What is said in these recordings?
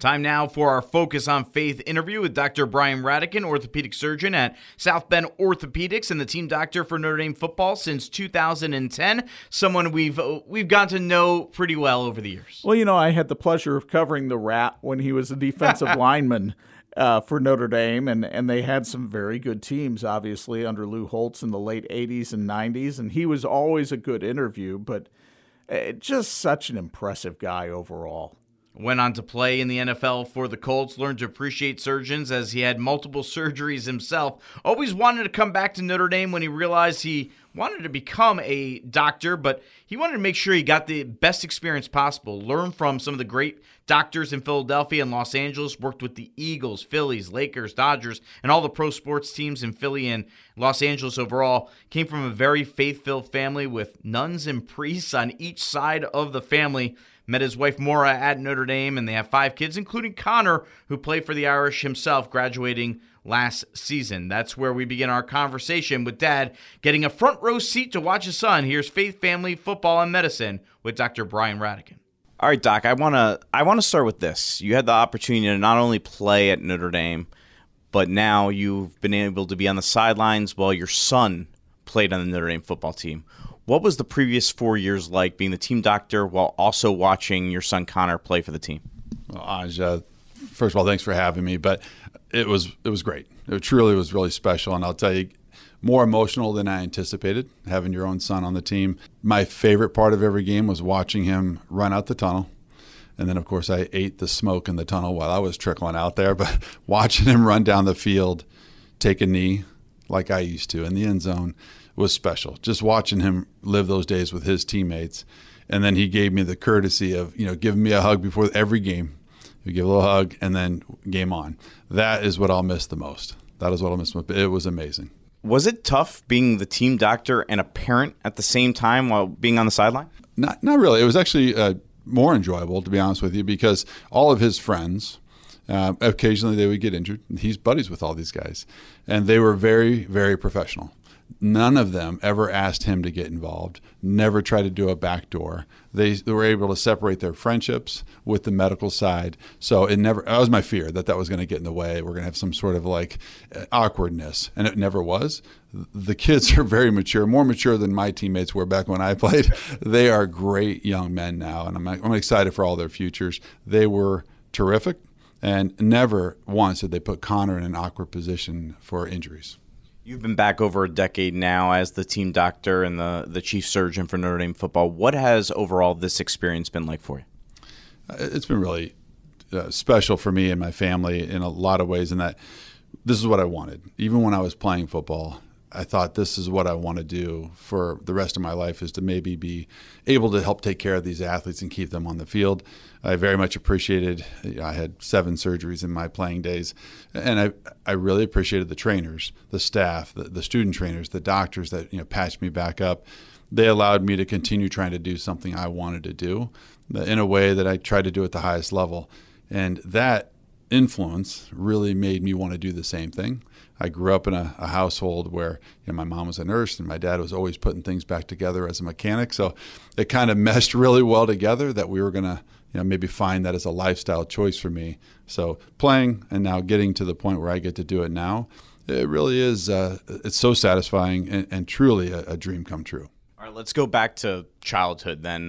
Time now for our Focus on Faith interview with Dr. Brian Ratigan, orthopedic surgeon at South Bend Orthopedics and the team doctor for Notre Dame football since 2010, someone we've gotten to know pretty well over the years. Well, you know, I had the pleasure of covering the Rat when he was a defensive lineman for Notre Dame, and they had some very good teams, obviously, under Lou Holtz in the late 80s and 90s, and he was always a good interview, but just such an impressive guy overall. Went on to play in the NFL for the Colts, learned to appreciate surgeons as he had multiple surgeries himself. Always wanted to come back to Notre Dame when he realized he wanted to become a doctor, but he wanted to make sure he got the best experience possible. Learned from some of the great doctors in Philadelphia and Los Angeles, worked with the Eagles, Phillies, Lakers, Dodgers, and all the pro sports teams in Philly and Los Angeles overall. Came from a very faith-filled family with nuns and priests on each side of the family. Met his wife Maura at Notre Dame, and they have 5 kids, including Connor, who played for the Irish himself, graduating last season. That's where we begin our conversation with Dad, getting a front row seat to watch his son. Here's Faith, Family, Football, and Medicine with Dr. Brian Ratigan. All right, Doc, I want to start with this. You had the opportunity to not only play at Notre Dame, but now you've been able to be on the sidelines while your son played on the Notre Dame football team. What was the previous 4 years like being the team doctor while also watching your son Connor play for the team? Well, Anj, first of all, thanks for having me. But it was great. It truly was really special. And I'll tell you, more emotional than I anticipated, having your own son on the team. My favorite part of every game was watching him run out the tunnel. And then, of course, I ate the smoke in the tunnel while I was trickling out there. But watching him run down the field, take a knee like I used to in the end zone, was special. Just watching him live those days with his teammates. And then he gave me the courtesy of, you know, giving me a hug before every game. We give a little hug and then game on. That is what I'll miss the most. It was amazing. Was it tough being the team doctor and a parent at the same time while being on the sideline? Not really. It was actually more enjoyable, to be honest with you, because all of his friends, occasionally they would get injured. He's buddies with all these guys. And they were very, very professional. None of them ever asked him to get involved, never tried to do a backdoor. They were able to separate their friendships with the medical side. So it never, that was my fear, that was going to get in the way. We're going to have some sort of like awkwardness. And it never was. The kids are very mature, more mature than my teammates were back when I played. They are great young men now. And I'm excited for all their futures. They were terrific. And never once did they put Connor in an awkward position for injuries. You've been back over a decade now as the team doctor and the chief surgeon for Notre Dame football. What has overall this experience been like for you? It's been really special for me and my family in a lot of ways, in that this is what I wanted. Even when I was playing football, I thought this is what I want to do for the rest of my life, is to maybe be able to help take care of these athletes and keep them on the field. I very much appreciated, I had 7 surgeries in my playing days, and I really appreciated the trainers, the staff, the student trainers, the doctors that, you know, patched me back up. They allowed me to continue trying to do something I wanted to do in a way that I tried to do at the highest level. And that influence really made me want to do the same thing. I grew up in a household where, you know, my mom was a nurse and my dad was always putting things back together as a mechanic. So it kind of meshed really well together that we were going to, you know, maybe find that as a lifestyle choice for me. So playing and now getting to the point where I get to do it now, it really is, it's so satisfying and truly a dream come true. All right, let's go back to childhood then.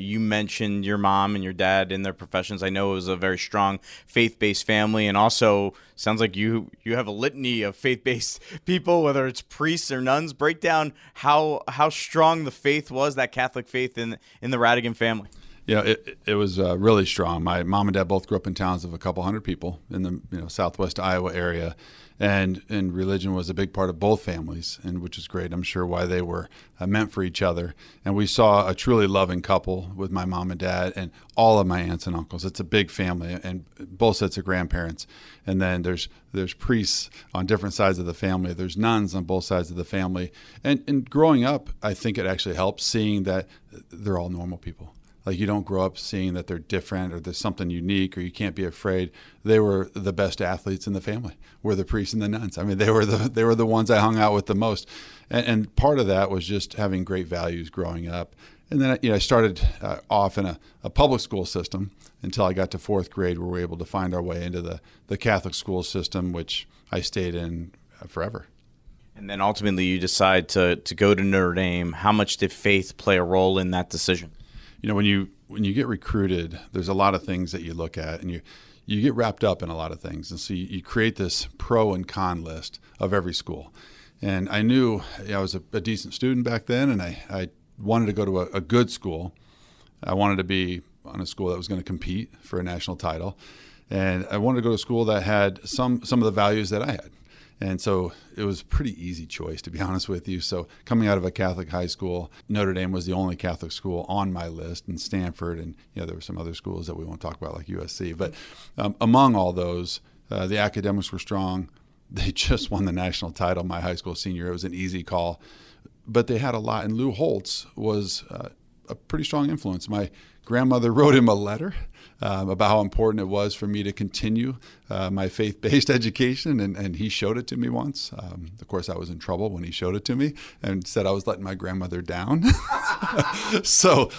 You mentioned your mom and your dad in their professions. I know it was a very strong faith-based family, and also sounds like you have a litany of faith-based people, whether it's priests or nuns. Break down how strong the faith was, that Catholic faith in the Ratigan family. Yeah, it was really strong. My mom and dad both grew up in towns of a couple hundred people in the southwest Iowa area. And religion was a big part of both families, and which is great. I'm sure why they were meant for each other. And we saw a truly loving couple with my mom and dad and all of my aunts and uncles. It's a big family, and both sets of grandparents. And then there's priests on different sides of the family. There's nuns on both sides of the family. And growing up, I think it actually helped seeing that they're all normal people. Like, you don't grow up seeing that they're different or there's something unique or you can't be afraid. They were the best athletes in the family, were the priests and the nuns. I mean, they were the ones I hung out with the most. And part of that was just having great values growing up And then, I started off in a public school system until I got to fourth grade, where we were able to find our way into the Catholic school system, which I stayed in forever. And then ultimately you decide to go to Notre Dame. How much did faith play a role in that decision? When you get recruited, there's a lot of things that you look at, and you get wrapped up in a lot of things. And so you create this pro and con list of every school. And I knew I was a decent student back then, and I wanted to go to a good school. I wanted to be on a school that was going to compete for a national title. And I wanted to go to a school that had some of the values that I had. And so it was a pretty easy choice, to be honest with you. So coming out of a Catholic high school, Notre Dame was the only Catholic school on my list, and Stanford, and there were some other schools that we won't talk about, like USC. But among all those, the academics were strong. They just won the national title my high school senior. It was an easy call. But they had a lot, and Lou Holtz was a pretty strong influence. My grandmother wrote him a letter about how important it was for me to continue my faith-based education, and he showed it to me once. Of course, I was in trouble when he showed it to me and said I was letting my grandmother down. So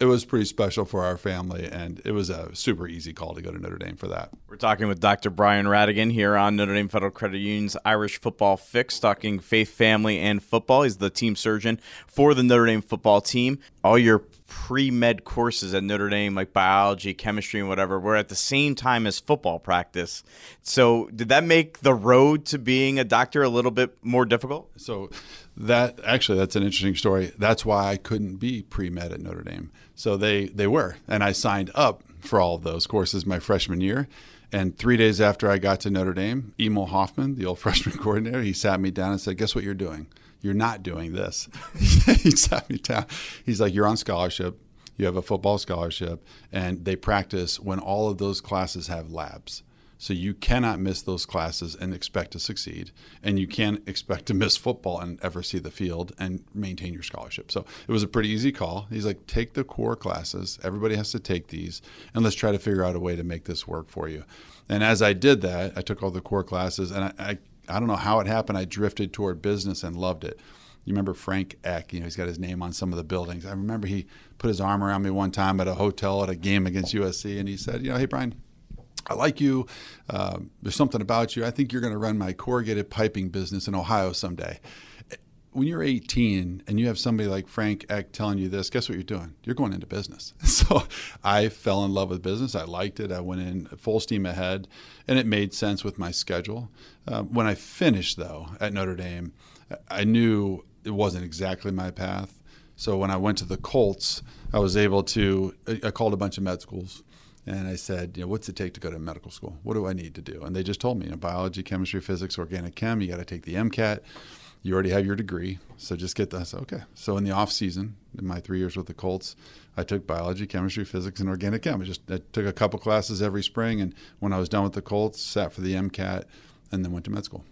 it was pretty special for our family, and it was a super easy call to go to Notre Dame for that. We're talking with Dr. Brian Ratigan here on Notre Dame Federal Credit Union's Irish Football Fix, talking faith, family, and football. He's the team surgeon for the Notre Dame football team. All your pre-med courses at Notre Dame, like biology, chemistry, and whatever, were at the same time as football practice. So did that make the road to being a doctor a little bit more difficult? So that's an interesting story. That's why I couldn't be pre-med at Notre Dame. So they were, and I signed up for all of those courses my freshman year. And 3 days after I got to Notre Dame, Emil Hoffman, the old freshman coordinator, he sat me down and said, "Guess what you're doing? You're not doing this." He sat me down. He's like, "You're on scholarship. You have a football scholarship, and they practice when all of those classes have labs. So you cannot miss those classes and expect to succeed, and you can't expect to miss football and ever see the field and maintain your scholarship." So it was a pretty easy call. He's like, "Take the core classes. Everybody has to take these, and let's try to figure out a way to make this work for you." And as I did that, I took all the core classes, and I don't know how it happened. I drifted toward business and loved it. You remember Frank Eck, he's got his name on some of the buildings. I remember he put his arm around me one time at a hotel at a game against USC, and he said, "Hey, Brian, I like you. There's something about you. I think you're going to run my corrugated piping business in Ohio someday." When you're 18 and you have somebody like Frank Eck telling you this, guess what you're doing? You're going into business. So I fell in love with business. I liked it. I went in full steam ahead, and it made sense with my schedule. When I finished, though, at Notre Dame, I knew it wasn't exactly my path. So when I went to the Colts, I called a bunch of med schools. And I said, "What's it take to go to medical school? What do I need to do?" And they just told me, biology, chemistry, physics, organic chem, you got to take the MCAT. You already have your degree, so just get that. Okay. So in the off season, in my 3 years with the Colts, I took biology, chemistry, physics, and organic chem. I took a couple classes every spring, and when I was done with the Colts, sat for the MCAT, and then went to med school.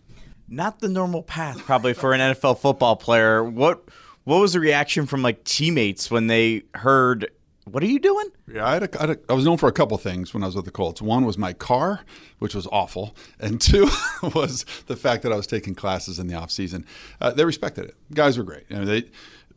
Not the normal path, probably, for an NFL football player. What was the reaction from teammates when they heard, "What are you doing?" Yeah, I was known for a couple things when I was with the Colts. One was my car, which was awful, and two was the fact that I was taking classes in the off season. They respected it. Guys were great.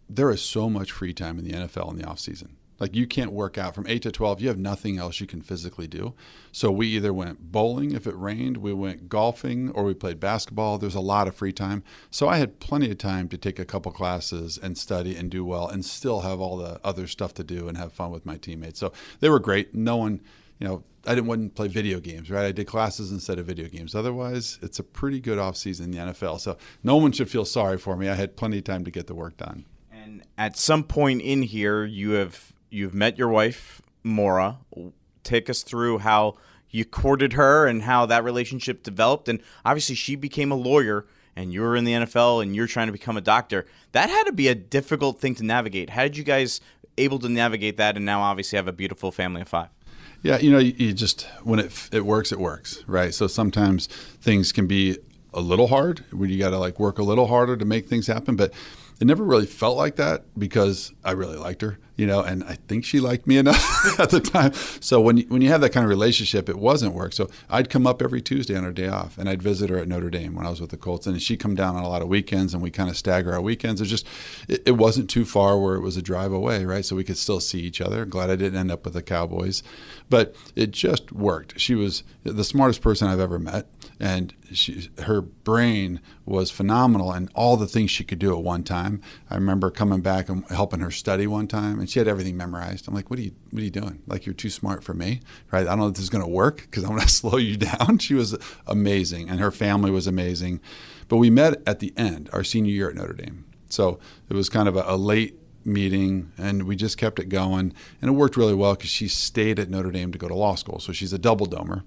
There is so much free time in the NFL in the off season. You can't work out from 8 to 12. You have nothing else you can physically do. So we either went bowling if it rained, we went golfing, or we played basketball. There's a lot of free time. So I had plenty of time to take a couple classes and study and do well and still have all the other stuff to do and have fun with my teammates. So they were great. No one, I wouldn't play video games, right? I did classes instead of video games. Otherwise, it's a pretty good offseason in the NFL. So no one should feel sorry for me. I had plenty of time to get the work done. And at some point in here, You've met your wife, Maura. Take us through how you courted her and how that relationship developed. And obviously she became a lawyer, and you were in the NFL, and you're trying to become a doctor. That had to be a difficult thing to navigate. How did you guys able to navigate that and now obviously have a beautiful family of five? Yeah, you just, when it works, right? So sometimes things can be a little hard when you got to work a little harder to make things happen, but it never really felt like that because I really liked her. you know, and I think she liked me enough at the time. So when you have that kind of relationship, it wasn't work. So I'd come up every Tuesday on her day off, and I'd visit her at Notre Dame when I was with the Colts, and she'd come down on a lot of weekends, and we kind of stagger our weekends. It wasn't too far where it was a drive away, right? So we could still see each other. Glad I didn't end up with the Cowboys, but it just worked. She was the smartest person I've ever met, and her brain was phenomenal, and all the things she could do at one time. I remember coming back and helping her study one time, and she had everything memorized. I'm like, what are you doing? Like, you're too smart for me, right? I don't know if this is going to work because I'm going to slow you down. She was amazing, and her family was amazing. But we met at the end, our senior year at Notre Dame. So it was kind of a late meeting, and we just kept it going, and it worked really well because she stayed at Notre Dame to go to law school. So she's a double domer,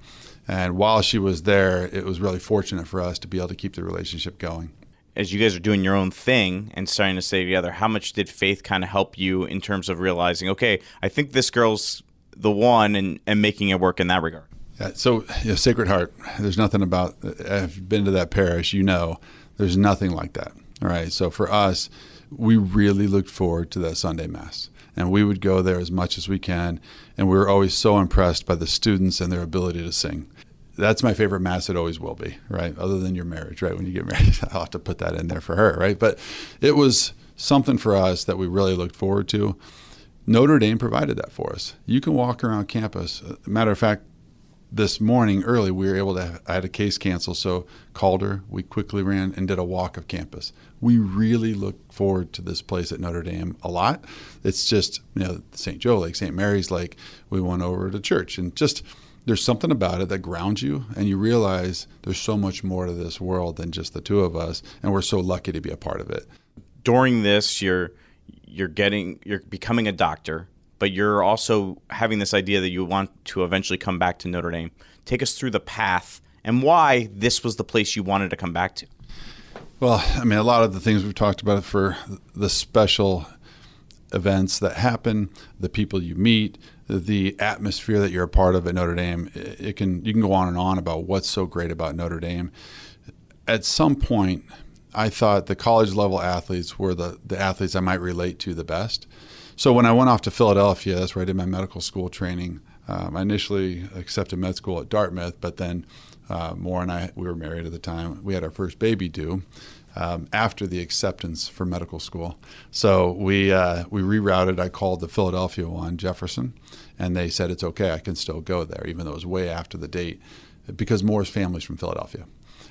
and while she was there, it was really fortunate for us to be able to keep the relationship going. As you guys are doing your own thing and starting to stay together, how much did faith kind of help you in terms of realizing, okay, I think this girl's the one, and making it work in that regard? Yeah, so you know, Sacred Heart, there's nothing about, I've been to that parish, you know, there's nothing like that. All right, so for us, we really looked forward to that Sunday Mass, and we would go there as much as we can, and we were always so impressed by the students and their ability to sing. That's my favorite Mass. It always will be, right? Other than your marriage, right? When you get married, I'll have to put that in there for her, right? But it was something for us that we really looked forward to. Notre Dame provided that for us. You can walk around campus. Matter of fact, this morning early, we were able to, I had a case cancel, so called her. We quickly ran and did a walk of campus. We really look forward to this place at Notre Dame a lot. It's just, you know, St. Joe Lake, St. Mary's Lake, we went over to church, and just there's something about it that grounds you, and you realize there's so much more to this world than just the two of us, and we're so lucky to be a part of it. During this, you're becoming a doctor, but you're also having this idea that you want to eventually come back to Notre Dame. Take us through the path and why this was the place you wanted to come back to. Well, I mean, a lot of the things we've talked about for the special events that happen, the people you meet, the atmosphere that you're a part of at Notre Dame, you can go on and on about what's so great about Notre Dame. At some point, I thought the college-level athletes were the athletes I might relate to the best. So when I went off to Philadelphia, that's where I did my medical school training. I initially accepted med school at Dartmouth, but then Maura and I, we were married at the time. We had our first baby due after the acceptance for medical school. So we rerouted. I called the Philadelphia one, Jefferson, and they said, it's okay, I can still go there, even though it was way after the date, because Maura's family's from Philadelphia.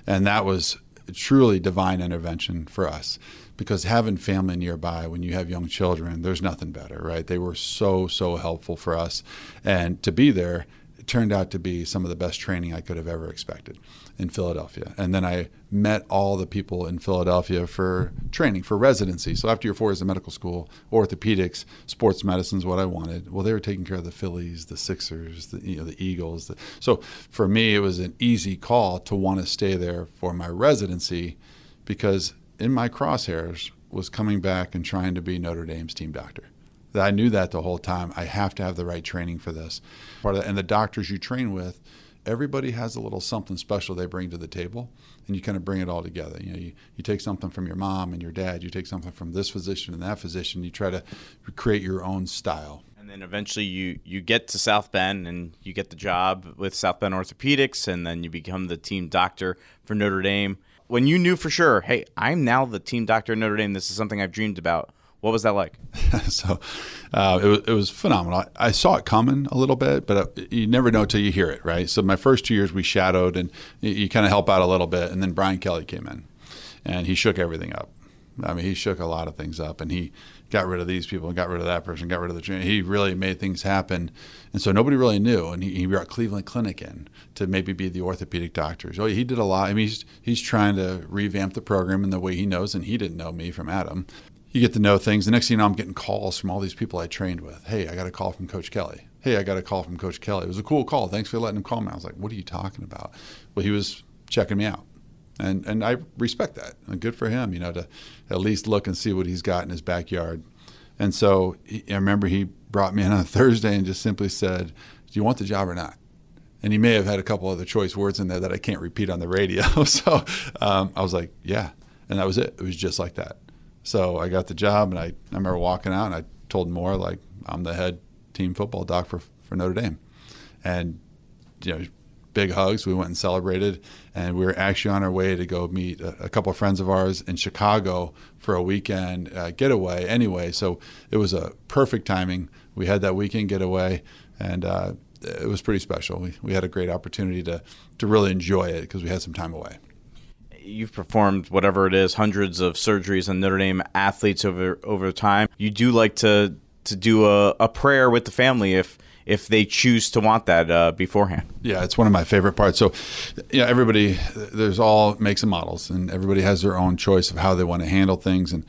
And that was truly divine intervention for us, because having family nearby when you have young children, there's nothing better, right? They were so helpful for us, and to be there, it turned out to be some of the best training I could have ever expected in Philadelphia. And then I met all the people in Philadelphia for training, for residency. So after your 4 years of medical school, orthopedics, sports medicine is what I wanted. Well, they were taking care of the Phillies, the Sixers, the Eagles. So for me, it was an easy call to want to stay there for my residency, because in my crosshairs was coming back and trying to be Notre Dame's team doctor. I knew that the whole time. I have to have the right training for this. And the doctors you train with, everybody has a little something special they bring to the table, and you kind of bring it all together. You know, you take something from your mom and your dad, you take something from this physician and that physician, you try to create your own style. And then eventually you get to South Bend, and you get the job with South Bend Orthopedics, and then you become the team doctor for Notre Dame. When you knew for sure, hey, I'm now the team doctor at Notre Dame, this is something I've dreamed about, what was that like? So it was phenomenal. I saw it coming a little bit, but you never know till you hear it, right? So my first 2 years we shadowed, and you kind of help out a little bit. And then Brian Kelly came in, and he shook everything up. I mean, he shook a lot of things up, and he got rid of these people and got rid of that person, got rid of the trainer. He really made things happen. And so nobody really knew. And he brought Cleveland Clinic in to maybe be the orthopedic doctors. Oh, he did a lot. I mean, he's trying to revamp the program in the way he knows, and he didn't know me from Adam. You get to know things. The next thing you know, I'm getting calls from all these people I trained with. Hey, I got a call from Coach Kelly. Hey, I got a call from Coach Kelly. It was a cool call. Thanks for letting him call me. I was like, what are you talking about? Well, he was checking me out. And I respect that. And good for him, you know, to at least look and see what he's got in his backyard. And so I remember he brought me in on a Thursday and just simply said, do you want the job or not? And he may have had a couple other choice words in there that I can't repeat on the radio. So I was like, yeah. And that was it. It was just like that. So I got the job, and I remember walking out, and I told Maura, like, I'm the head team football doc for Notre Dame. And, you know, big hugs. We went and celebrated, and we were actually on our way to go meet a couple of friends of ours in Chicago for a weekend getaway anyway. So it was a perfect timing. We had that weekend getaway, and it was pretty special. We had a great opportunity to really enjoy it because we had some time away. You've performed, whatever it is, hundreds of surgeries on Notre Dame athletes over time. You do like to do a prayer with the family if they choose to want that beforehand. Yeah, it's one of my favorite parts. So, you know, everybody, there's all makes and models, and everybody has their own choice of how they want to handle things. And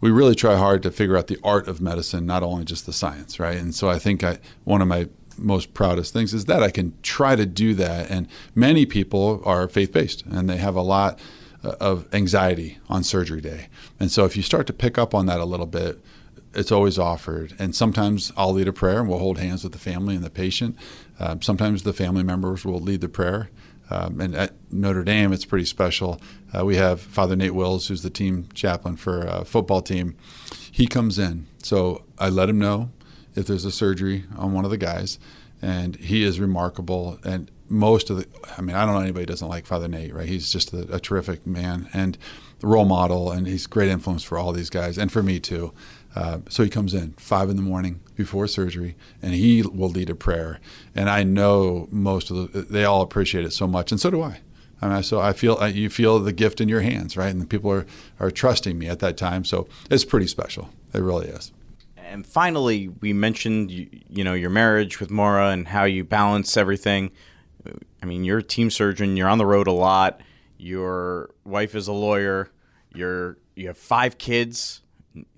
we really try hard to figure out the art of medicine, not only just the science, right? And so I think one of my most proudest things is that I can try to do that. And many people are faith-based, and they have a lot of anxiety on surgery day. And so if you start to pick up on that a little bit, it's always offered. And sometimes I'll lead a prayer, and we'll hold hands with the family and the patient. Sometimes the family members will lead the prayer. And at Notre Dame, it's pretty special. We have Father Nate Wills, who's the team chaplain for a football team. He comes in. So I let him know if there's a surgery on one of the guys. And he is remarkable. And I don't know anybody who doesn't like Father Nate, right? He's just a terrific man and the role model. And he's great influence for all these guys and for me too. So he comes in 5 a.m. before surgery, and he will lead a prayer. And I know they all appreciate it so much, and so do I. I mean, so I feel you feel the gift in your hands, right? And the people are trusting me at that time, so it's pretty special. It really is. And finally, we mentioned your marriage with Maura and how you balance everything. I mean, you're a team surgeon. You're on the road a lot. Your wife is a lawyer. You have 5 kids.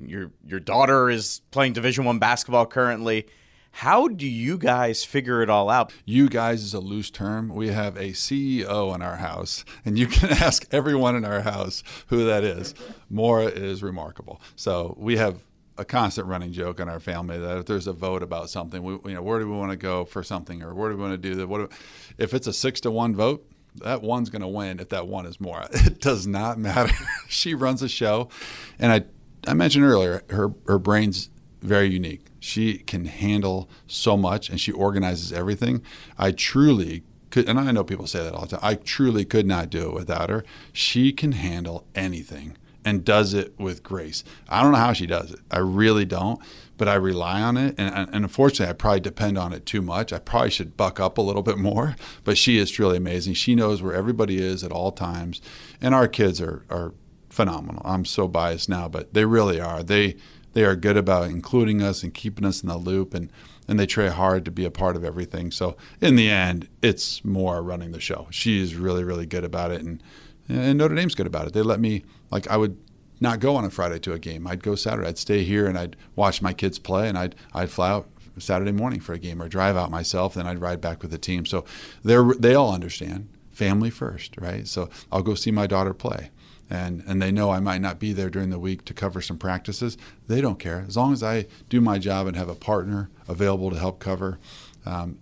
Your daughter is playing Division I basketball currently. How do you guys figure it all out? You guys is a loose term. We have a CEO in our house, and you can ask everyone in our house who that is. Maura is remarkable. So we have a constant running joke in our family that if there's a vote about something, where do we want to go for something, or where do we want to do that? If it's a 6-1 vote, that one's going to win if that one is Maura. It does not matter. She runs a show, and I mentioned earlier, her brain's very unique. She can handle so much, and she organizes everything. I truly could, and I know people say that all the time, I truly could not do it without her. She can handle anything and does it with grace. I don't know how she does it. I really don't, but I rely on it. And unfortunately, I probably depend on it too much. I probably should buck up a little bit more, but she is truly amazing. She knows where everybody is at all times, and our kids are phenomenal. I'm so biased now, but they really are. They are good about including us and keeping us in the loop, and they try hard to be a part of everything. So in the end, it's Maura running the show. She's really, really good about it, and Notre Dame's good about it. They let me, like, I would not go on a Friday to a game. I'd go Saturday. I'd stay here, and I'd watch my kids play, and I'd fly out Saturday morning for a game or drive out myself, then I'd ride back with the team. So they all understand. Family first, right? So I'll go see my daughter play. And they know I might not be there during the week to cover some practices. They don't care. As long as I do my job and have a partner available to help cover,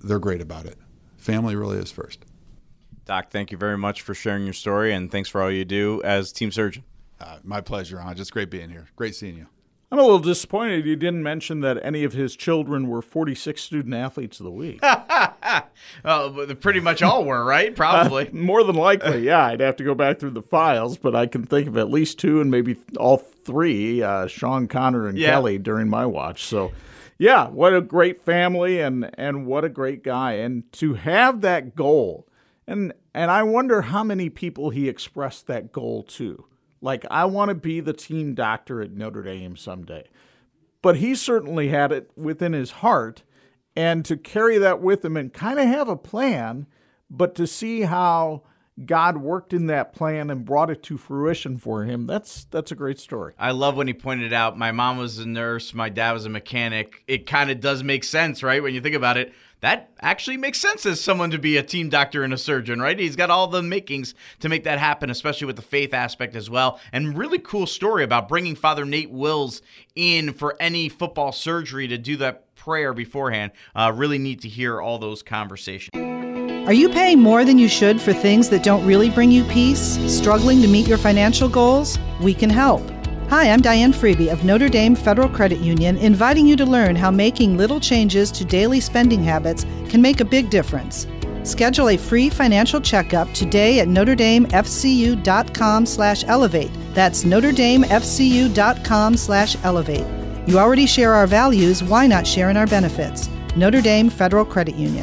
they're great about it. Family really is first. Doc, thank you very much for sharing your story, and thanks for all you do as team surgeon. My pleasure, Anj. It's great being here. Great seeing you. I'm a little disappointed you didn't mention that any of his children were 46 student athletes of the week. Well, pretty much all were, right? Probably. More than likely, yeah. I'd have to go back through the files, but I can think of at least 2 and maybe all 3, Sean, Connor, and Kelly during my watch. So, yeah, what a great family and what a great guy. And to have that goal, and I wonder how many people he expressed that goal to. Like, I want to be the team doctor at Notre Dame someday. But he certainly had it within his heart, and to carry that with him and kind of have a plan, but to see how God worked in that plan and brought it to fruition for him, that's a great story. I love when he pointed out, my mom was a nurse, my dad was a mechanic. It kind of does make sense, right, when you think about it. That actually makes sense as someone to be a team doctor and a surgeon, right? He's got all the makings to make that happen, especially with the faith aspect as well. And really cool story about bringing Father Nate Wills in for any football surgery to do that prayer beforehand. Really neat to hear all those conversations. Are you paying more than you should for things that don't really bring you peace? Struggling to meet your financial goals? We can help. Hi, I'm Diane Freeby of Notre Dame Federal Credit Union, inviting you to learn how making little changes to daily spending habits can make a big difference. Schedule a free financial checkup today at notredamefcu.com/elevate. That's notredamefcu.com/elevate. You already share our values, why not share in our benefits? Notre Dame Federal Credit Union.